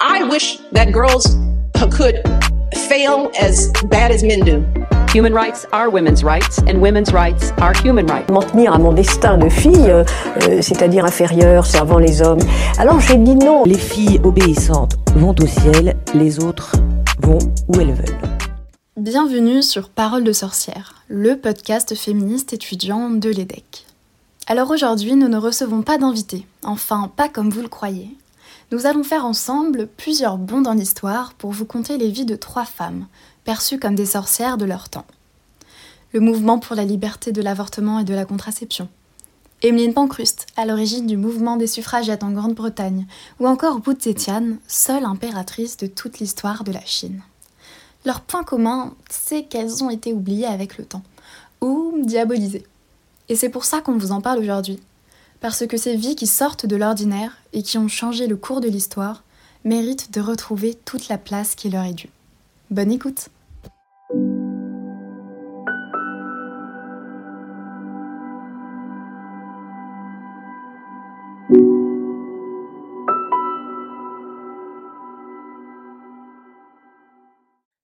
I wish that girls could fail as bad as men do. Human rights are women's rights, and women's rights are human rights. M'en tenir à mon destin de fille, c'est-à-dire inférieure, servant les hommes. Alors j'ai dit non. Les filles obéissantes vont au ciel, les autres vont où elles veulent. Bienvenue sur Parole de sorcière, le podcast féministe étudiant de l'EDEC. Alors aujourd'hui, nous ne recevons pas d'invités, enfin pas comme vous le croyez. Nous allons faire ensemble plusieurs bonds dans l'histoire pour vous conter les vies de trois femmes, perçues comme des sorcières de leur temps. Le mouvement pour la liberté de l'avortement et de la contraception, Emmeline Pankhurst, à l'origine du mouvement des suffragettes en Grande-Bretagne, ou encore Wu Zetian, seule impératrice de toute l'histoire de la Chine. Leur point commun, c'est qu'elles ont été oubliées avec le temps, ou diabolisées. Et c'est pour ça qu'on vous en parle aujourd'hui. Parce que ces vies qui sortent de l'ordinaire et qui ont changé le cours de l'histoire méritent de retrouver toute la place qui leur est due. Bonne écoute.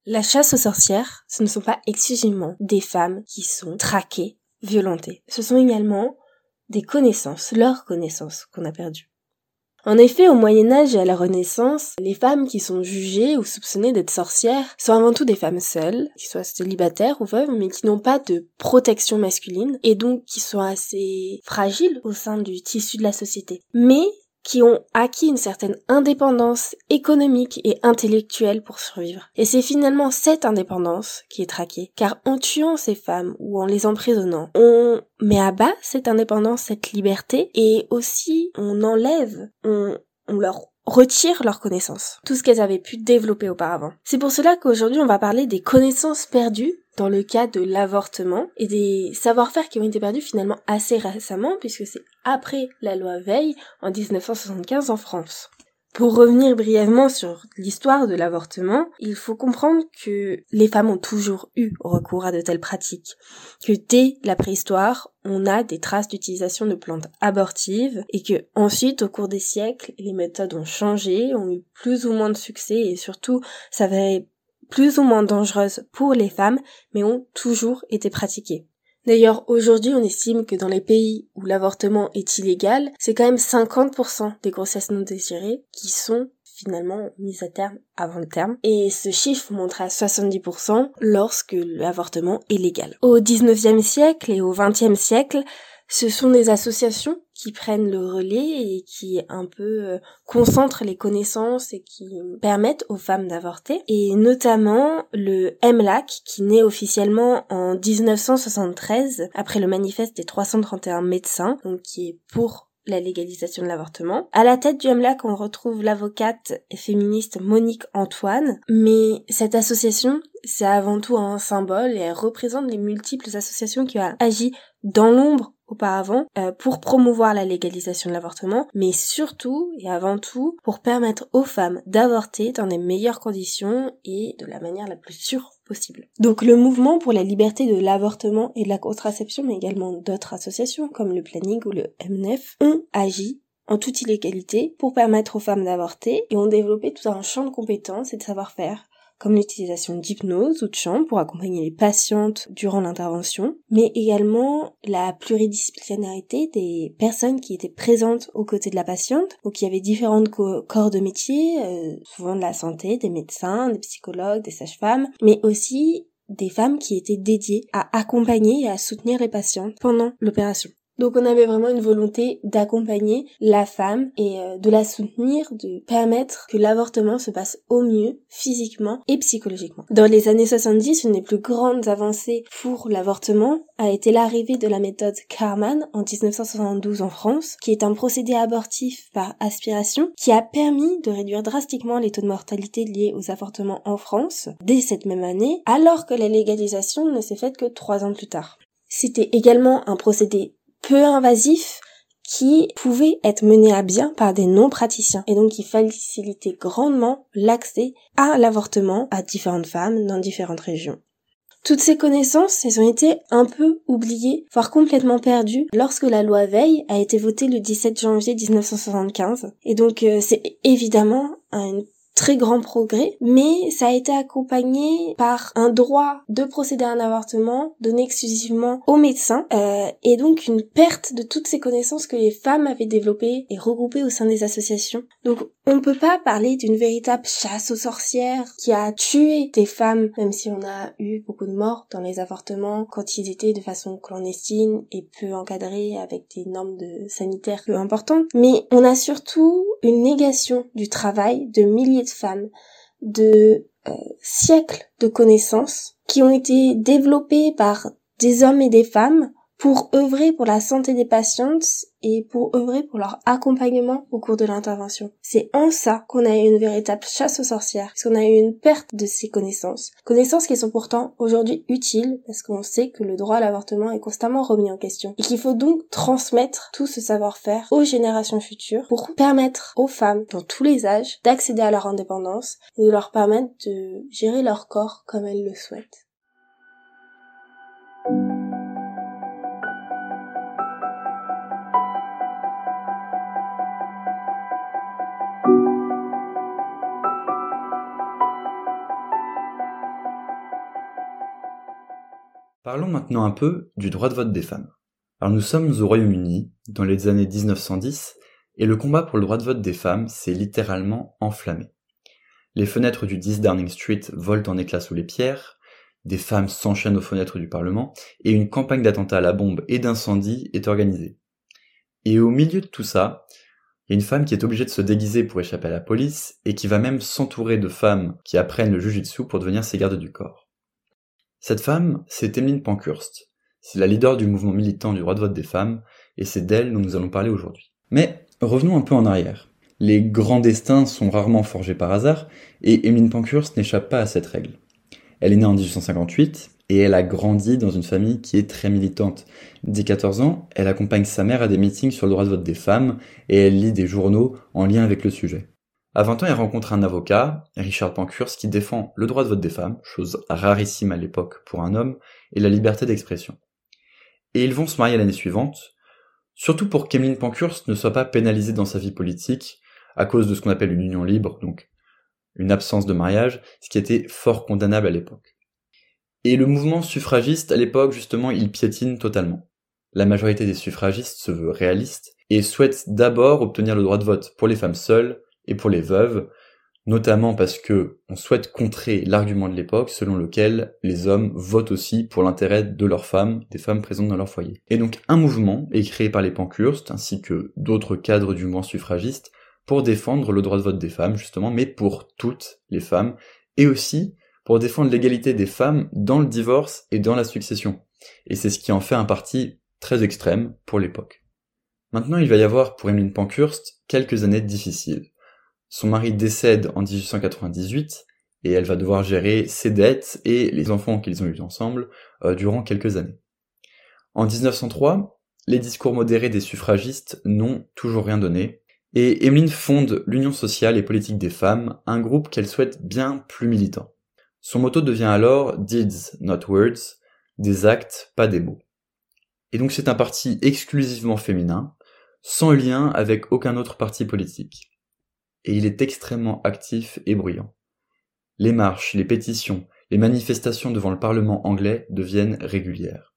La chasse aux sorcières, ce ne sont pas exclusivement des femmes qui sont traquées, violentées. Ce sont également des connaissances, leurs connaissances qu'on a perdues. En effet, au Moyen-Âge et à la Renaissance, les femmes qui sont jugées ou soupçonnées d'être sorcières sont avant tout des femmes seules, qui soient célibataires ou veuves, mais qui n'ont pas de protection masculine, et donc qui sont assez fragiles au sein du tissu de la société. Mais qui ont acquis une certaine indépendance économique et intellectuelle pour survivre. Et c'est finalement cette indépendance qui est traquée, car en tuant ces femmes ou en les emprisonnant, on met à bas cette indépendance, cette liberté, et aussi on leur retire leurs connaissances, tout ce qu'elles avaient pu développer auparavant. C'est pour cela qu'aujourd'hui on va parler des connaissances perdues dans le cas de l'avortement et des savoir-faire qui ont été perdus finalement assez récemment puisque c'est après la loi Veil en 1975 en France. Pour revenir brièvement sur l'histoire de l'avortement, il faut comprendre que les femmes ont toujours eu recours à de telles pratiques, que dès la préhistoire, on a des traces d'utilisation de plantes abortives et que ensuite, au cours des siècles, les méthodes ont changé, ont eu plus ou moins de succès et surtout, ça s'avérait plus ou moins dangereuse pour les femmes, mais ont toujours été pratiquées. D'ailleurs, aujourd'hui, on estime que dans les pays où l'avortement est illégal, c'est quand même 50% des grossesses non désirées qui sont finalement mises à terme avant le terme. Et ce chiffre monte à 70% lorsque l'avortement est légal. Au 19e siècle et au 20e siècle, ce sont des associations qui prennent le relais et qui un peu concentrent les connaissances et qui permettent aux femmes d'avorter. Et notamment le MLAC qui naît officiellement en 1973 après le manifeste des 331 médecins, donc qui est pour la légalisation de l'avortement. À la tête du MLAC, on retrouve l'avocate féministe Monique Antoine, mais cette association, c'est avant tout un symbole et elle représente les multiples associations qui ont agi dans l'ombre auparavant pour promouvoir la légalisation de l'avortement, mais surtout et avant tout pour permettre aux femmes d'avorter dans des meilleures conditions et de la manière la plus sûre possible. Donc le mouvement pour la liberté de l'avortement et de la contraception, mais également d'autres associations comme le Planning ou le MNEF, ont agi en toute illégalité pour permettre aux femmes d'avorter et ont développé tout un champ de compétences et de savoir-faire comme l'utilisation d'hypnose ou de chant pour accompagner les patientes durant l'intervention, mais également la pluridisciplinarité des personnes qui étaient présentes aux côtés de la patiente ou qui avaient différents corps de métier, souvent de la santé, des médecins, des psychologues, des sages-femmes, mais aussi des femmes qui étaient dédiées à accompagner et à soutenir les patientes pendant l'opération. Donc on avait vraiment une volonté d'accompagner la femme et de la soutenir, de permettre que l'avortement se passe au mieux physiquement et psychologiquement. Dans les années 70, une des plus grandes avancées pour l'avortement a été l'arrivée de la méthode Carman en 1972 en France, qui est un procédé abortif par aspiration qui a permis de réduire drastiquement les taux de mortalité liés aux avortements en France dès cette même année, alors que la légalisation ne s'est faite que 3 ans plus tard. C'était également un procédé peu invasif qui pouvait être mené à bien par des non-praticiens et donc qui facilitait grandement l'accès à l'avortement à différentes femmes dans différentes régions. Toutes ces connaissances, elles ont été un peu oubliées, voire complètement perdues, lorsque la loi Veil a été votée le 17 janvier 1975. Et donc c'est évidemment un très grand progrès, mais ça a été accompagné par un droit de procéder à un avortement donné exclusivement aux médecins, et donc une perte de toutes ces connaissances que les femmes avaient développées et regroupées au sein des associations. Donc on ne peut pas parler d'une véritable chasse aux sorcières qui a tué des femmes, même si on a eu beaucoup de morts dans les avortements quand ils étaient de façon clandestine et peu encadrés avec des normes de sanitaires peu importantes, mais on a surtout une négation du travail de milliers de femmes, de siècles de connaissances qui ont été développées par des hommes et des femmes pour œuvrer pour la santé des patientes et pour œuvrer pour leur accompagnement au cours de l'intervention. C'est en ça qu'on a eu une véritable chasse aux sorcières, parce qu'on a eu une perte de ces connaissances. Connaissances qui sont pourtant aujourd'hui utiles, parce qu'on sait que le droit à l'avortement est constamment remis en question, et qu'il faut donc transmettre tout ce savoir-faire aux générations futures pour permettre aux femmes, dans tous les âges, d'accéder à leur indépendance et de leur permettre de gérer leur corps comme elles le souhaitent. Parlons maintenant un peu du droit de vote des femmes. Alors nous sommes au Royaume-Uni, dans les années 1910, et le combat pour le droit de vote des femmes s'est littéralement enflammé. Les fenêtres du 10 Downing Street volent en éclats sous les pierres, des femmes s'enchaînent aux fenêtres du Parlement, et une campagne d'attentats à la bombe et d'incendie est organisée. Et au milieu de tout ça, il y a une femme qui est obligée de se déguiser pour échapper à la police, et qui va même s'entourer de femmes qui apprennent le jujitsu pour devenir ses gardes du corps. Cette femme, c'est Emmeline Pankhurst. C'est la leader du mouvement militant du droit de vote des femmes, et c'est d'elle dont nous allons parler aujourd'hui. Mais revenons un peu en arrière. Les grands destins sont rarement forgés par hasard, et Emmeline Pankhurst n'échappe pas à cette règle. Elle est née en 1858, et elle a grandi dans une famille qui est très militante. Dès 14 ans, elle accompagne sa mère à des meetings sur le droit de vote des femmes, et elle lit des journaux en lien avec le sujet. À 20 ans, elle rencontre un avocat, Richard Pankhurst, qui défend le droit de vote des femmes, chose rarissime à l'époque pour un homme, et la liberté d'expression. Et ils vont se marier l'année suivante, surtout pour qu'Emmeline Pankhurst ne soit pas pénalisée dans sa vie politique à cause de ce qu'on appelle une union libre, donc une absence de mariage, ce qui était fort condamnable à l'époque. Et le mouvement suffragiste, à l'époque, justement, il piétine totalement. La majorité des suffragistes se veut réaliste et souhaite d'abord obtenir le droit de vote pour les femmes seules, et pour les veuves, notamment parce que on souhaite contrer l'argument de l'époque selon lequel les hommes votent aussi pour l'intérêt de leurs femmes, des femmes présentes dans leur foyer. Et donc un mouvement est créé par les Pankhurst, ainsi que d'autres cadres du mouvement suffragiste, pour défendre le droit de vote des femmes, justement, mais pour toutes les femmes, et aussi pour défendre l'égalité des femmes dans le divorce et dans la succession. Et c'est ce qui en fait un parti très extrême pour l'époque. Maintenant, il va y avoir, pour Emmeline Pankhurst, quelques années difficiles. Son mari décède en 1898, et elle va devoir gérer ses dettes et les enfants qu'ils ont eus ensemble durant quelques années. En 1903, les discours modérés des suffragistes n'ont toujours rien donné, et Emmeline fonde l'Union sociale et politique des femmes, un groupe qu'elle souhaite bien plus militant. Son motto devient alors « Deeds, not words », des actes, pas des mots. Et donc c'est un parti exclusivement féminin, sans lien avec aucun autre parti politique. Et il est extrêmement actif et bruyant. Les marches, les pétitions, les manifestations devant le Parlement anglais deviennent régulières.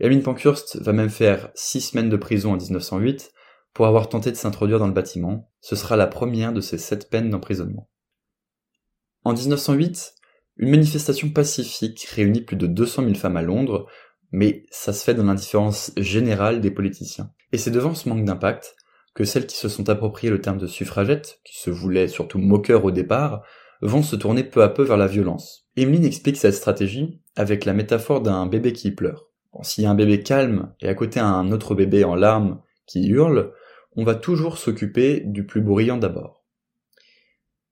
Emmeline Pankhurst va même faire 6 semaines de prison en 1908 pour avoir tenté de s'introduire dans le bâtiment. Ce sera la première de ses 7 peines d'emprisonnement. En 1908, une manifestation pacifique réunit plus de 200 000 femmes à Londres, mais ça se fait dans l'indifférence générale des politiciens. Et c'est devant ce manque d'impact que celles qui se sont appropriées le terme de suffragettes, qui se voulaient surtout moqueurs au départ, vont se tourner peu à peu vers la violence. Emmeline explique cette stratégie avec la métaphore d'un bébé qui pleure. Bon, s'il y a un bébé calme et à côté un autre bébé en larmes qui hurle, on va toujours s'occuper du plus bruyant d'abord.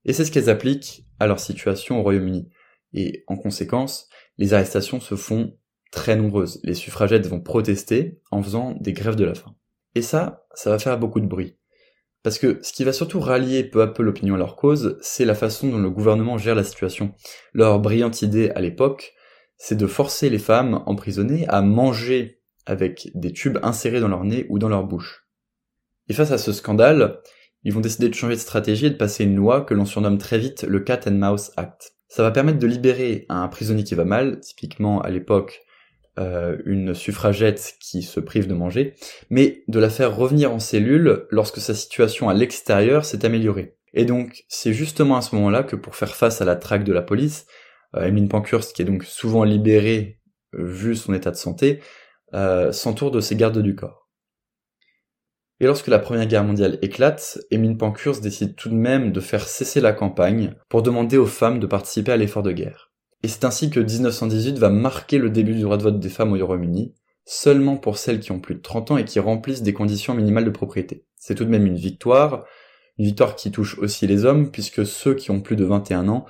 Et c'est ce qu'elles appliquent à leur situation au Royaume-Uni. Et en conséquence, les arrestations se font très nombreuses. Les suffragettes vont protester en faisant des grèves de la faim. Et ça va faire beaucoup de bruit. Parce que ce qui va surtout rallier peu à peu l'opinion à leur cause, c'est la façon dont le gouvernement gère la situation. Leur brillante idée à l'époque, c'est de forcer les femmes emprisonnées à manger avec des tubes insérés dans leur nez ou dans leur bouche. Et face à ce scandale, ils vont décider de changer de stratégie et de passer une loi que l'on surnomme très vite le Cat and Mouse Act. Ça va permettre de libérer un prisonnier qui va mal, typiquement à l'époque une suffragette qui se prive de manger, mais de la faire revenir en cellule lorsque sa situation à l'extérieur s'est améliorée. Et donc, c'est justement à ce moment-là que pour faire face à la traque de la police, Emmeline Pankhurst, qui est donc souvent libérée vu son état de santé, s'entoure de ses gardes du corps. Et lorsque la Première Guerre mondiale éclate, Emmeline Pankhurst décide tout de même de faire cesser la campagne pour demander aux femmes de participer à l'effort de guerre. Et c'est ainsi que 1918 va marquer le début du droit de vote des femmes au Royaume-Uni, seulement pour celles qui ont plus de 30 ans et qui remplissent des conditions minimales de propriété. C'est tout de même une victoire qui touche aussi les hommes, puisque ceux qui ont plus de 21 ans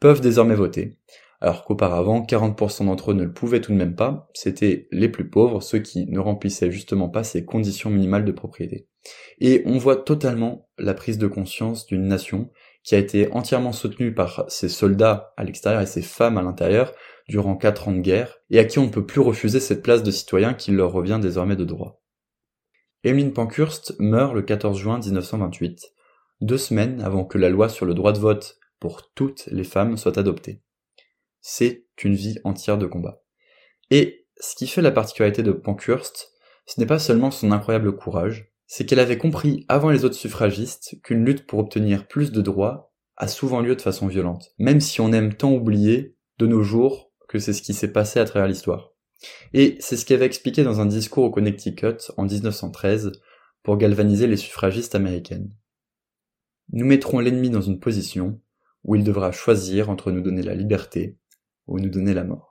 peuvent désormais voter. Alors qu'auparavant, 40% d'entre eux ne le pouvaient tout de même pas, c'était les plus pauvres, ceux qui ne remplissaient justement pas ces conditions minimales de propriété. Et on voit totalement la prise de conscience d'une nation qui a été entièrement soutenue par ses soldats à l'extérieur et ses femmes à l'intérieur durant 4 ans de guerre, et à qui on ne peut plus refuser cette place de citoyen qui leur revient désormais de droit. Emmeline Pankhurst meurt le 14 juin 1928, 2 semaines avant que la loi sur le droit de vote pour toutes les femmes soit adoptée. C'est une vie entière de combat. Et ce qui fait la particularité de Pankhurst, ce n'est pas seulement son incroyable courage, c'est qu'elle avait compris avant les autres suffragistes qu'une lutte pour obtenir plus de droits a souvent lieu de façon violente, même si on aime tant oublier de nos jours que c'est ce qui s'est passé à travers l'histoire. Et c'est ce qu'elle avait expliqué dans un discours au Connecticut en 1913 pour galvaniser les suffragistes américaines. « Nous mettrons l'ennemi dans une position où il devra choisir entre nous donner la liberté ou nous donner la mort. »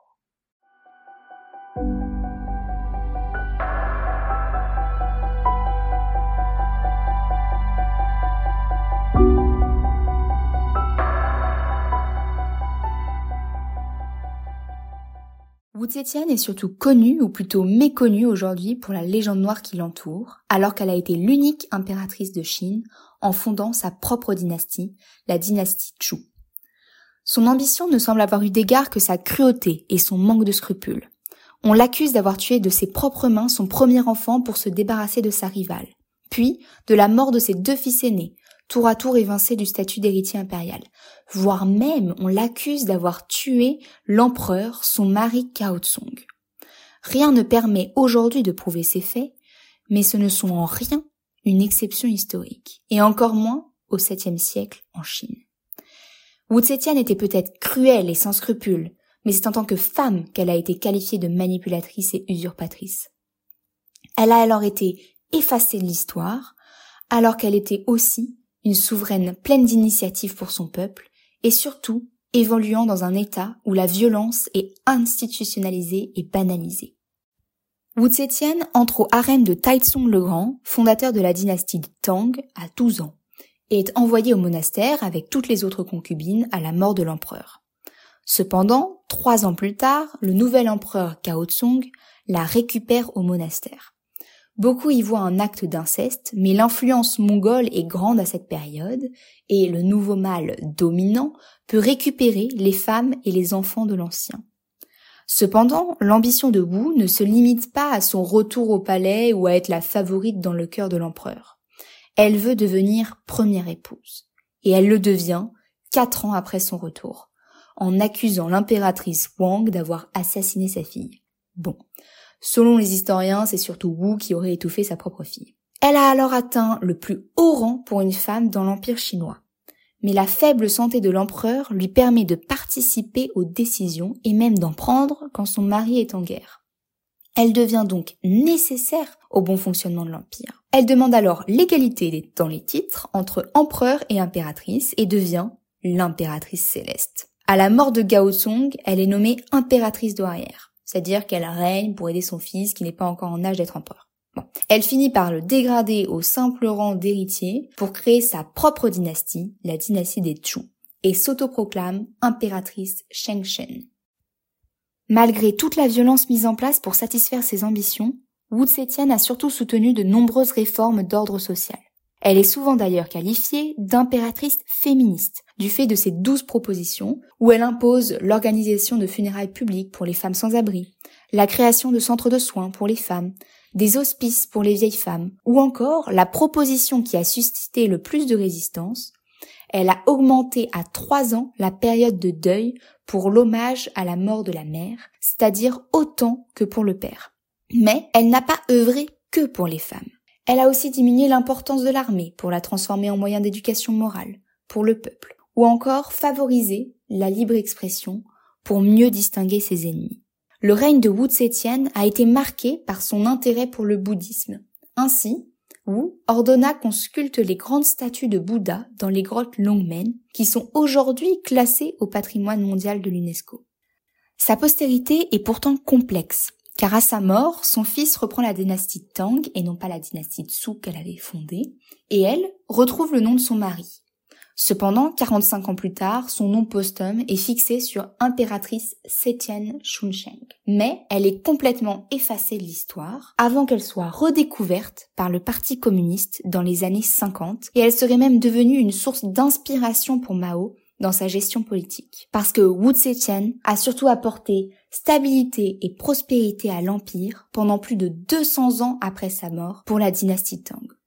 Wu Zetian est surtout connue, ou plutôt méconnue aujourd'hui, pour la légende noire qui l'entoure, alors qu'elle a été l'unique impératrice de Chine en fondant sa propre dynastie, la dynastie Zhou. Son ambition ne semble avoir eu d'égard que sa cruauté et son manque de scrupules. On l'accuse d'avoir tué de ses propres mains son premier enfant pour se débarrasser de sa rivale, puis de la mort de ses 2 fils aînés, tour à tour évincés du statut d'héritier impérial. Voire même, on l'accuse d'avoir tué l'empereur, son mari Gaozong. Rien ne permet aujourd'hui de prouver ces faits, mais ce ne sont en rien une exception historique, et encore moins au 7e siècle en Chine. Wu Zetian était peut-être cruelle et sans scrupules, mais c'est en tant que femme qu'elle a été qualifiée de manipulatrice et usurpatrice. Elle a alors été effacée de l'histoire, alors qu'elle était aussi une souveraine pleine d'initiative pour son peuple, et surtout évoluant dans un état où la violence est institutionnalisée et banalisée. Wu Zetian entre au harem de Taizong le Grand, fondateur de la dynastie Tang, à 12 ans. Et est envoyée au monastère avec toutes les autres concubines à la mort de l'empereur. Cependant, 3 ans plus tard, le nouvel empereur Gaozong la récupère au monastère. Beaucoup y voient un acte d'inceste, mais l'influence mongole est grande à cette période, et le nouveau mâle dominant peut récupérer les femmes et les enfants de l'ancien. Cependant, l'ambition de Wu ne se limite pas à son retour au palais ou à être la favorite dans le cœur de l'empereur. Elle veut devenir première épouse, et elle le devient 4 ans après son retour, en accusant l'impératrice Wang d'avoir assassiné sa fille. Bon, selon les historiens, c'est surtout Wu qui aurait étouffé sa propre fille. Elle a alors atteint le plus haut rang pour une femme dans l'Empire chinois, mais la faible santé de l'empereur lui permet de participer aux décisions et même d'en prendre quand son mari est en guerre. Elle devient donc nécessaire au bon fonctionnement de l'Empire. Elle demande alors l'égalité dans les titres entre empereur et impératrice et devient l'impératrice céleste. À la mort de Gaozong, elle est nommée impératrice douairière, c'est-à-dire qu'elle règne pour aider son fils qui n'est pas encore en âge d'être empereur. Bon. Elle finit par le dégrader au simple rang d'héritier pour créer sa propre dynastie, la dynastie des Zhou, et s'autoproclame impératrice Sheng Shen. Malgré toute la violence mise en place pour satisfaire ses ambitions, Wu Zetian a surtout soutenu de nombreuses réformes d'ordre social. Elle est souvent d'ailleurs qualifiée d'impératrice féministe, du fait de ses 12 propositions, où elle impose l'organisation de funérailles publiques pour les femmes sans abri, la création de centres de soins pour les femmes, des hospices pour les vieilles femmes, ou encore la proposition qui a suscité le plus de résistance, elle a augmenté à 3 ans la période de deuil pour l'hommage à la mort de la mère, c'est-à-dire autant que pour le père. Mais elle n'a pas œuvré que pour les femmes. Elle a aussi diminué l'importance de l'armée pour la transformer en moyen d'éducation morale, pour le peuple, ou encore favorisé la libre expression pour mieux distinguer ses ennemis. Le règne de Wu Zetian a été marqué par son intérêt pour le bouddhisme. Ainsi, Wu ordonna qu'on sculpte les grandes statues de Bouddha dans les grottes Longmen, qui sont aujourd'hui classées au patrimoine mondial de l'UNESCO. Sa postérité est pourtant complexe, car à sa mort, son fils reprend la dynastie Tang et non pas la dynastie Zhou qu'elle avait fondée, et elle retrouve le nom de son mari. Cependant, 45 ans plus tard, son nom posthume est fixé sur impératrice Zetian Shunsheng. Mais elle est complètement effacée de l'histoire avant qu'elle soit redécouverte par le parti communiste dans les années 50, et elle serait même devenue une source d'inspiration pour Mao dans sa gestion politique. Parce que Wu Zetian a surtout apporté stabilité et prospérité à l'Empire pendant plus de 200 ans après sa mort pour la dynastie Tang.